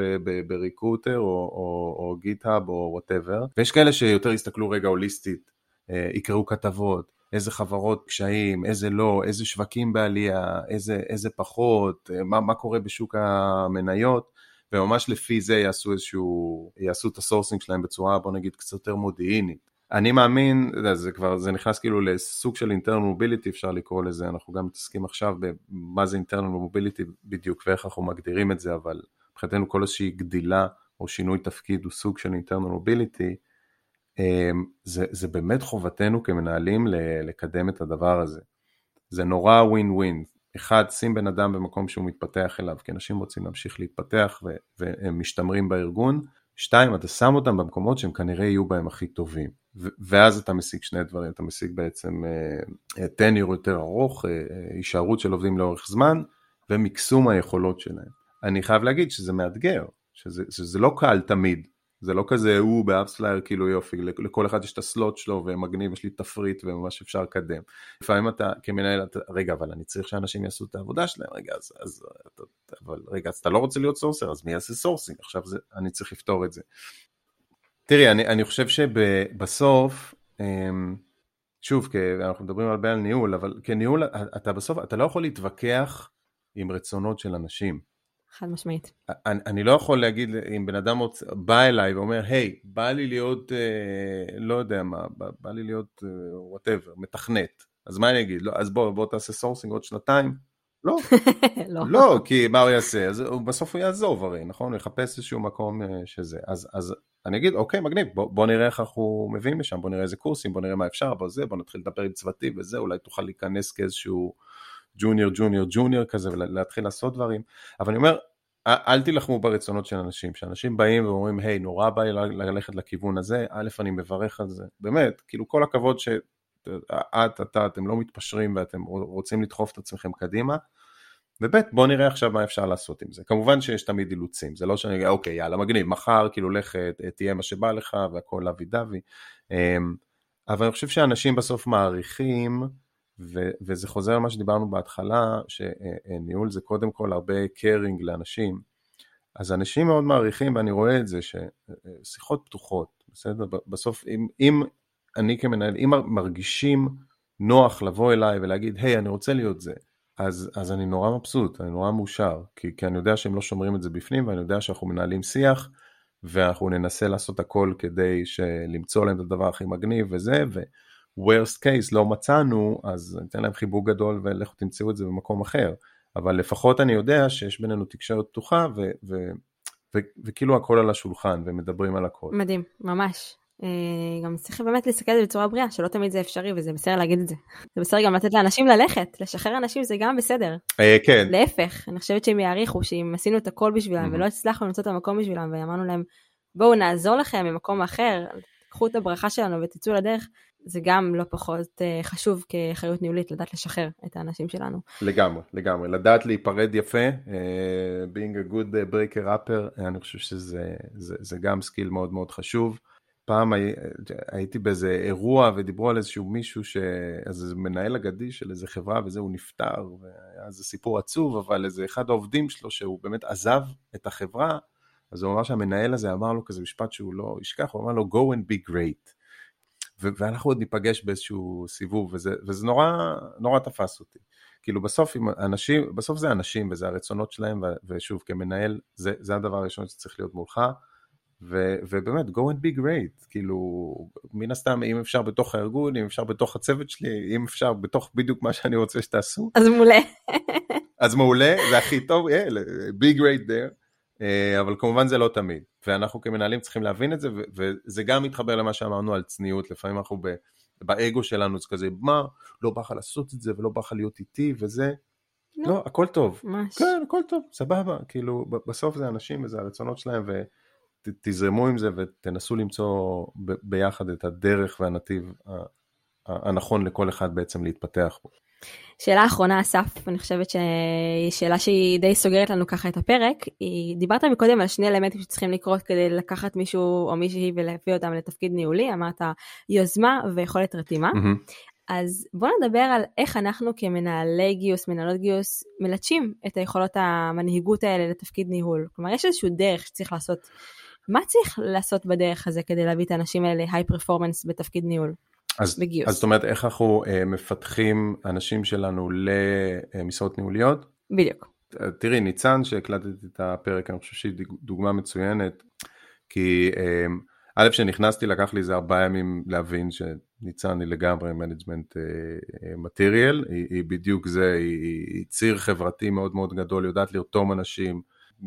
בריקרוטר, או גיט-האב, או whatever, ויש כאלה שיותר יסתכלו רגע הוליסטית, יקראו כתבות, איזה חברות קשיים, איזה לא, איזה שווקים בעלייה, איזה, איזה פחות, מה, מה קורה בשוק המניות, וממש לפי זה יעשו איזשהו, יעשו את הסורסינג שלהם בצורה, בוא נגיד, קצת יותר מודיעינית. אני מאמין, זה כבר, זה נכנס כאילו לסוג של internal mobility, אפשר לקרוא לזה, אנחנו גם מתעסקים עכשיו במה זה internal mobility בדיוק, ואיך אנחנו מגדירים את זה, אבל מבחינתנו כל איזושהי גדילה או שינוי תפקיד הוא סוג של internal mobility, זה, זה באמת חובתנו כמנהלים לקדם את הדבר הזה. זה נורא ווין ווין. אחד, שים בן אדם במקום שהוא מתפתח אליו, כי אנשים רוצים להמשיך להתפתח ו- והם משתמרים בארגון. שתיים, אתה שם אותם במקומות שהם כנראה יהיו בהם הכי טובים. ו- ואז אתה משיג שני דברים, אתה משיג בעצם uh, טניר יותר ארוך, uh, uh, הישארות של עובדים לאורך זמן, ומקסום היכולות שלהם. אני חייב להגיד שזה מאתגר, שזה, שזה לא קל תמיד. זה לא כזה, הוא באפספלייר כאילו יופי, לכל אחד יש את הסלוט שלו, ומגניב, יש לי תפריט, וממש אפשר לקדם. לפעמים אתה כמנהל, אתה, רגע, אבל אני צריך שאנשים יעשו את העבודה שלהם, רגע, אז, אז, אבל, רגע, אז אתה לא רוצה להיות סורסר, אז מי יעשה סורסינג? עכשיו זה, אני צריך לפתור את זה. תראי, אני, אני חושב שבסוף, שוב, אנחנו מדברים הרבה על ניהול, אבל כניהול, אתה בסוף, אתה לא יכול להתווכח עם רצונות של אנשים. חד משמעית. אני, אני לא יכול להגיד, אם בן אדם רוצה, בא אליי ואומר, היי, hey, בא לי להיות, אה, לא יודע מה, בא, בא לי להיות, whatever, אה, מתכנת. אז מה אני אגיד? לא, אז בוא, בוא תעשה סורסינג עוד שנתיים. לא. לא. לא, כי מה הוא יעשה? אז בסוף הוא יעזוב הרי, נכון? הוא יחפש איזשהו מקום שזה. אז, אז אני אגיד, אוקיי, מגניב, בוא, בוא נראה איך אנחנו מביאים משם, בוא נראה איזה קורסים, בוא נראה מה אפשר, בוא זה, בוא נתחיל לדבר עם צוותים וזה, אולי תוכל להיכנס כאיזשהו ג'וניור, ג'וניור, ג'וניור כזה, ולהתחיל לעשות דברים, אבל אני אומר, אל תלחמו ברצונות של אנשים, שאנשים באים ואומרים, היי, נורא בא ללכת לכיוון הזה, א', אני מברך על זה, באמת, כאילו כל הכבוד שאת, אתה, אתם לא מתפשרים, ואתם רוצים לדחוף את עצמכם קדימה, ובית, בוא נראה עכשיו מה אפשר לעשות עם זה, כמובן שיש תמיד אילוצים, זה לא שאני אגיד, אוקיי, יאללה, מגניב, מחר, כאילו, לך, תהיה מה שבא לך, והכל אבי דבי, אבל אני חושב שאנשים בסוף מעריכים ו- וזה חוזר למה שדיברנו בהתחלה, שניהול זה קודם כל הרבה קרינג לאנשים, אז אנשים מאוד מעריכים, ואני רואה את זה, ששיחות פתוחות, בסדר? בסוף, אם, אם אני כמנהל, אם מרגישים נוח לבוא אליי ולהגיד, היי, אני רוצה להיות זה, אז, אז אני נורא מבסוט, אני נורא מאושר, כי, כי אני יודע שהם לא שומרים את זה בפנים, ואני יודע שאנחנו מנהלים שיח, ואנחנו ננסה לעשות הכל כדי למצוא להם את הדבר הכי מגניב וזה, ו... worst case, לא מצאנו, אז ניתן להם חיבוק גדול, ולכו תמצאו את זה במקום אחר, אבל לפחות אני יודע שיש בינינו תקשורת פתוחה, ו- ו- ו- וכאילו הכל על השולחן, ומדברים על הכל. מדהים, ממש. גם צריך באמת להסתכל על זה בצורה בריאה, שלא תמיד זה אפשרי, וזה בסדר להגיד את זה. זה בסדר גם לתת לאנשים ללכת, לשחרר אנשים זה גם בסדר. כן. להפך, אני חושבת שהם יעריכו, שאם עשינו את הכל בשבילם, ולא הצלחנו למצוא את המקום בשבילם, ואמרנו להם, בואו נעזור לכם במקום אחר, קחו את הברכה שלנו ותצאו לדרך, זה גם לא פחות חשוב כאחריות ניהולית, לדעת לשחרר את האנשים שלנו. לגמרי, לגמרי. לדעת להיפרד יפה, being a good breaker upper, אני חושב שזה זה, זה גם סקיל מאוד מאוד חשוב. פעם הייתי באיזה אירוע, ודיברו על איזשהו מישהו, ש... אז מנהל אגדי של איזה חברה, וזה הוא נפטר, ואז זה סיפור עצוב, אבל איזה אחד העובדים שלו, שהוא באמת עזב את החברה, אז הוא אמר שהמנהל הזה אמר לו כזה משפט שהוא לא ישכח, הוא אמר לו, go and be great. ואנחנו עוד ניפגש באיזשהו סיבוב, וזה, וזה נורא, נורא תפס אותי. כאילו בסוף, אנשים, בסוף זה אנשים, וזה הרצונות שלהם, ושוב, כמנהל, זה, זה הדבר הראשון שצריך להיות מולך, ו, ובאמת, go and be great, כאילו, מן הסתם, אם אפשר בתוך הארגון, אם אפשר בתוך הצוות שלי, אם אפשר בתוך בדיוק מה שאני רוצה שתעשו. אז מעולה. אז מעולה, זה הכי טוב, yeah, be great there. אבל כמובן זה לא תמיד, ואנחנו כמנהלים צריכים להבין את זה, וזה גם מתחבר למה שאמרנו על צניעות, לפעמים אנחנו באגו שלנו, זה כזה, מה, לא בא לך לעשות את זה, ולא בא לך להיות איתי, וזה, לא, הכל טוב, כן, הכל טוב, סבבה, כאילו, בסוף זה אנשים, וזה הרצונות שלהם, ותזרמו עם זה, ותנסו למצוא ביחד את הדרך והנתיב הנכון לכל אחד בעצם להתפתח בו. שאלה אחרונה, אסף, אני חושבת שהיא שאלה שהיא די סוגרת לנו ככה את הפרק. דיברת מקודם על שני אלמנטים שצריכים לקרות כדי לקחת מישהו או מישהי ולהביא אותם לתפקיד ניהולי, אמרת יוזמה ויכולת רתימה. אז בוא נדבר על איך אנחנו כמנהלי גיוס, מנהלות גיוס, מלטשים את היכולות המנהיגות האלה לתפקיד ניהול. כלומר, יש איזשהו דרך שצריך לעשות. מה צריך לעשות בדרך הזה כדי להביא את האנשים האלה להיי פרפורמנס בתפקיד ניהול? אז, אז זאת אומרת, איך אנחנו אה, מפתחים אנשים שלנו למשרות ניהוליות? בדיוק. תראי, ניצן, שהקלטתי את הפרק, אני חושב שהיא דוגמה מצוינת, כי אה, א', שנכנסתי, לקח לי איזה ארבעה ימים להבין שניצן היא לגמרי מנג'מנט מטריאל, היא, היא בדיוק זה, היא, היא ציר חברתי מאוד מאוד גדול, יודעת לרתום אנשים,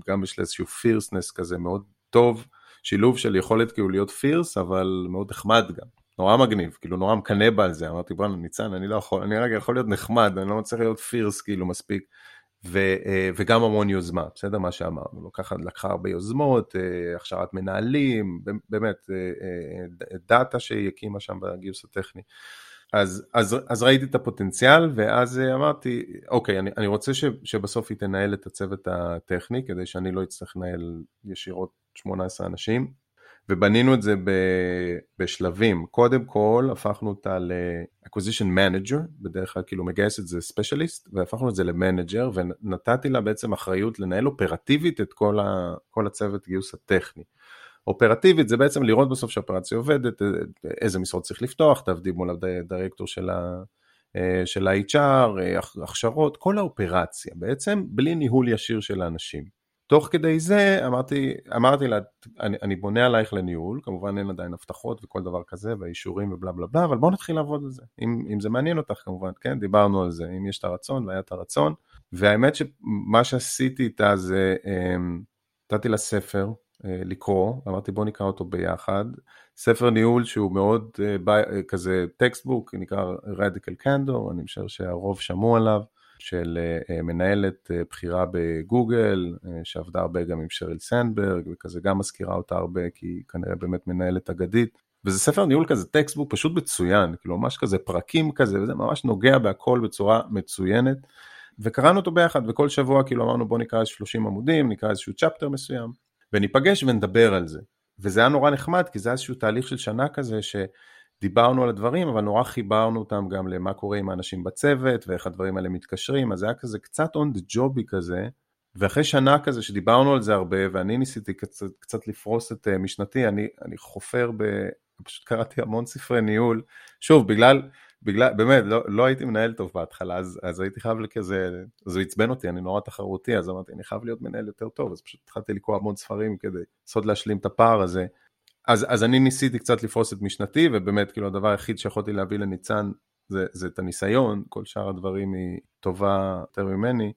גם יש לה איזשהו פירסנס כזה מאוד טוב, שילוב של יכולת כאילו להיות פירס, אבל מאוד נחמד גם. נורא מגניב, כאילו נורא מקנה בה על זה, אמרתי, בוא ניצן, אני לא יכול, אני רק יכול להיות נחמד, אני לא מצליח להיות פירס, כאילו מספיק, ו, וגם המון יוזמה, בסדר מה שאמרנו, ככה לקחה הרבה יוזמות, הכשרת מנהלים, באמת, דאטה שהיא הקימה שם בגיוס הטכני, אז, אז, אז ראיתי את הפוטנציאל, ואז אמרתי, אוקיי, אני, אני רוצה ש, שבסוף היא תנהל את הצוות הטכני, כדי שאני לא אצטרך לנהל ישירות שמונה עשרה אנשים, ובנינו את זה בשלבים. קודם כל, הפכנו אותה ל-acquisition manager, בדרך כלל כאילו מגייס את זה ספשייליסט, והפכנו את זה למנג'ר, ונתתי לה בעצם אחריות לנהל אופרטיבית את כל, ה- כל הצוות גיוס הטכני. אופרטיבית זה בעצם לראות בסוף שהאופרציה עובדת, איזה משרות צריך לפתוח, תעבדי מול הדירקטור של ה... של ה-אייץ' אר, הכשרות, כל האופרציה, בעצם בלי ניהול ישיר של האנשים. תוך כדי זה, אמרתי, אמרתי לה, אני, אני בונה עלייך לניהול, כמובן אין עדיין הבטחות וכל דבר כזה, והאישורים ובלה בלה בלה, אבל בואו נתחיל לעבוד על זה, אם, אם זה מעניין אותך כמובן, כן, דיברנו על זה, אם יש את הרצון והיה את הרצון, והאמת שמה שעשיתי איתה זה, נתתי לה ספר לקרוא, אמרתי בואו נקרא אותו ביחד, ספר ניהול שהוא מאוד כזה טקסטבוק, נקרא Radical Candor, אני משער שהרוב שמעו עליו, של מנהלת בחירה בגוגל, שעבדה הרבה גם עם שריל סנדברג, וכזה גם מזכירה אותה הרבה, כי היא כנראה באמת מנהלת אגדית, וזה ספר ניהול כזה טקסטבוק פשוט מצוין, כאילו ממש כזה פרקים כזה, וזה ממש נוגע בהכל בצורה מצוינת, וקראנו אותו ביחד, וכל שבוע כאילו אמרנו בוא נקרא שלושים עמודים, נקרא איזשהו צ'פטר מסוים, וניפגש ונדבר על זה, וזה היה נורא נחמד, כי זה היה איזשהו תהליך של שנה כזה, ש... דיברנו על הדברים, אבל נורא חיברנו אותם גם למה קורה עם האנשים בצוות, ואיך הדברים האלה מתקשרים, אז זה היה כזה קצת on the jobby כזה, ואחרי שנה כזה שדיברנו על זה הרבה, ואני ניסיתי קצת, קצת לפרוס את משנתי, אני, אני חופר, ב... פשוט קראתי המון ספרי ניהול, שוב, בגלל, בגלל באמת, לא, לא הייתי מנהל טוב בהתחלה, אז, אז הייתי חייב לכזה, אז הוא עצבן אותי, אני נורא תחרותי, אז אמרתי, אני חייב להיות מנהל יותר טוב, אז פשוט התחלתי לקרוא המון ספרים כדי לנסות להשלים את הפער הזה, אז, אז אני ניסיתי קצת לפרוס את משנתי, ובאמת, כאילו, הדבר היחיד שיכולתי להביא לניצן, זה, זה את הניסיון, כל שאר הדברים היא טובה יותר ממני,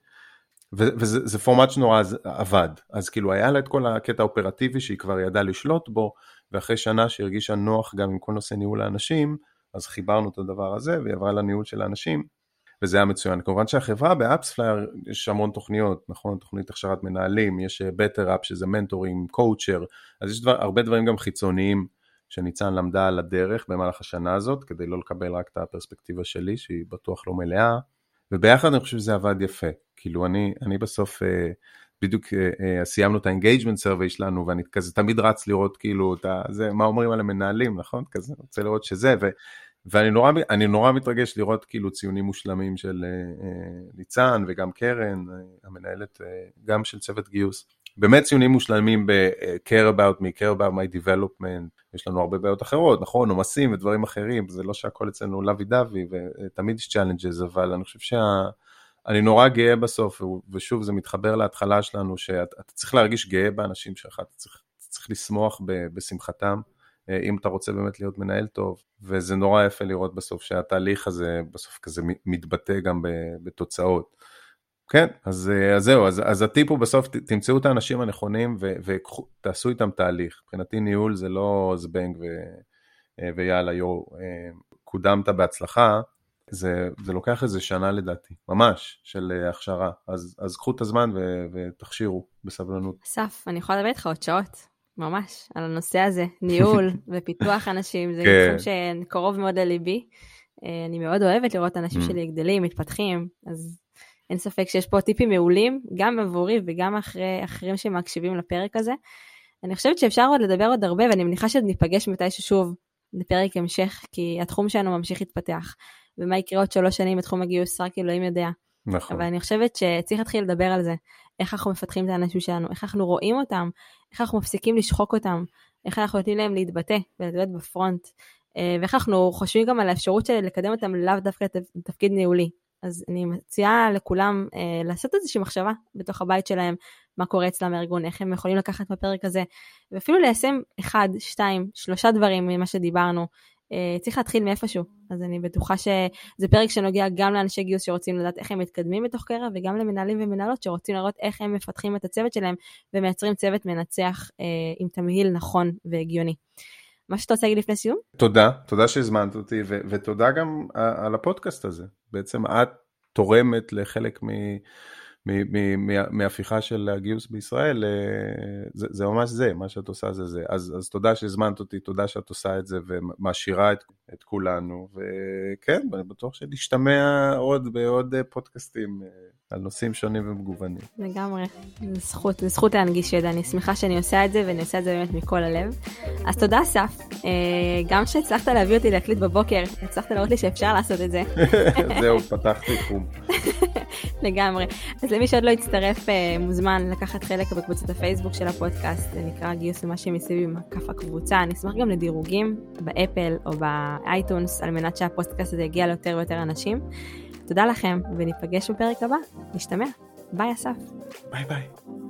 ו, וזה זה פורמט שנורא עבד, אז כאילו, היה לה את כל הקטע האופרטיבי, שהיא כבר ידעה לשלוט בו, ואחרי שנה שהרגישה נוח גם עם כל נושא ניהול האנשים, אז חיברנו את הדבר הזה, והיא עברה לניהול של האנשים, וזה היה מצוין. כמובן שהחברה באפספלייר, יש המון תוכניות, נכון? תוכנית הכשרת מנהלים, יש בטר אפ, שזה מנטורים, קואוצ'ר, אז יש דבר, הרבה דברים גם חיצוניים, שניצן למדה על הדרך במהלך השנה הזאת, כדי לא לקבל רק את הפרספקטיבה שלי, שהיא בטוח לא מלאה, וביחד אני חושב שזה עבד יפה, כאילו אני, אני בסוף, בדיוק סיימנו את האנגייג'מנט סרוויי שלנו, ואני כזה תמיד רץ לראות כאילו, זה, מה אומרים על המנהלים, נכון? כזה, רוצה לראות שזה, ו... ואני נורא, אני נורא מתרגש לראות כאילו ציונים מושלמים של ניצן וגם קרן, המנהלת גם של צוות גיוס. באמת ציונים מושלמים ב-care about me, care about my development, יש לנו הרבה בעיות אחרות, נכון, עומסים ודברים אחרים, זה לא שהכל אצלנו לוי דווי, ותמיד יש challenges, אבל אני חושב שאני נורא גאה בסוף, ושוב זה מתחבר להתחלה שלנו, שאתה צריך להרגיש גאה באנשים שלך, אתה צריך, צריך לשמוח בשמחתם, אם אתה רוצה באמת להיות מנהל טוב, וזה נורא יפה לראות בסוף שהתהליך הזה בסוף כזה מתבטא גם בתוצאות. כן, אז, אז זהו, אז, אז הטיפ הוא בסוף, תמצאו את האנשים הנכונים ו, ותעשו איתם תהליך. מבחינתי ניהול זה לא זבנג ו, ויאללה, יו, קודמת בהצלחה, זה, זה לוקח איזה שנה לדעתי, ממש, של הכשרה. אז, אז קחו את הזמן ו, ותכשירו בסבלנות. אסף, אני יכולה לדבר איתך עוד שעות, ממש, על הנושא הזה, ניהול ופיתוח אנשים, זה כן. משהו שקרוב מאוד לליבי. אני מאוד אוהבת לראות אנשים שלי גדלים, מתפתחים, אז אין ספק שיש פה טיפים מעולים, גם עבורי וגם אחרי, אחרים שמקשיבים לפרק הזה. אני חושבת שאפשר עוד לדבר עוד הרבה, ואני מניחה שניפגש מתישהו שוב לפרק המשך, כי התחום שלנו ממשיך להתפתח. ומה יקרה עוד שלוש שנים בתחום הגיוס, רק אלוהים יודע. נכון. אבל אני חושבת שצריך להתחיל לדבר על זה, איך אנחנו מפתחים את האנשים שלנו, איך אנחנו רואים אותם, איך אנחנו מפסיקים לשחוק אותם, איך אנחנו נותנים להם להתבטא ולהתבטא בפרונט, ואיך אנחנו חושבים גם על האפשרות של לקדם אותם לאו דווקא לתפקיד ניהולי. אז אני מציעה לכולם אה, לעשות איזושהי מחשבה בתוך הבית שלהם, מה קורה אצלם הארגון, איך הם יכולים לקחת מהפרק הזה, ואפילו ליישם אחד, שתיים, שלושה דברים ממה שדיברנו, אה, צריך להתחיל מאיפשהו. אז אני בטוחה שזה פרק שנוגע גם לאנשי גיוס שרוצים לדעת איך הם מתקדמים בתוך קרע, וגם למנהלים ומנהלות שרוצים לראות איך הם מפתחים את הצוות שלהם, ומייצרים צוות מנצח אה, עם תמהיל נכון והגיוני. מה שאתה רוצה להגיד לפני סיום? תודה, תודה שהזמנת אותי, ו- ותודה גם על הפודקאסט הזה. בעצם את תורמת לחלק מ- מ- מ- מ- מהפיכה של הגיוס בישראל, זה, זה ממש זה, מה שאת עושה זה זה. אז, אז תודה שהזמנת אותי, תודה שאת עושה את זה, ומעשירה את, את כולנו, וכן, אני בטוח שנשתמע עוד בעוד פודקאסטים על נושאים שונים ומגוונים. לגמרי, זו זכות, זו זכות להנגיש ידע, אני שמחה שאני עושה את זה, ואני עושה את זה באמת מכל הלב. אז תודה אסף, גם שהצלחת להביא אותי להקליט בבוקר, הצלחת להראות לי שאפשר לעשות את זה. זהו, פתחתי תחום. לגמרי, אז למי שעוד לא יצטרף, מוזמן לקחת חלק בקבוצת הפייסבוק של הפודקאסט, זה נקרא גיוס למה שמסביב עם הקף הקבוצה, אני אשמח גם לדירוגים באפל או באייטונס, על מנת שהפודקאסט הזה יגיע ליותר ויותר אנשים. תודה לכם, וניפגש בפרק הבא. נשתמע. ביי אסף. ביי ביי.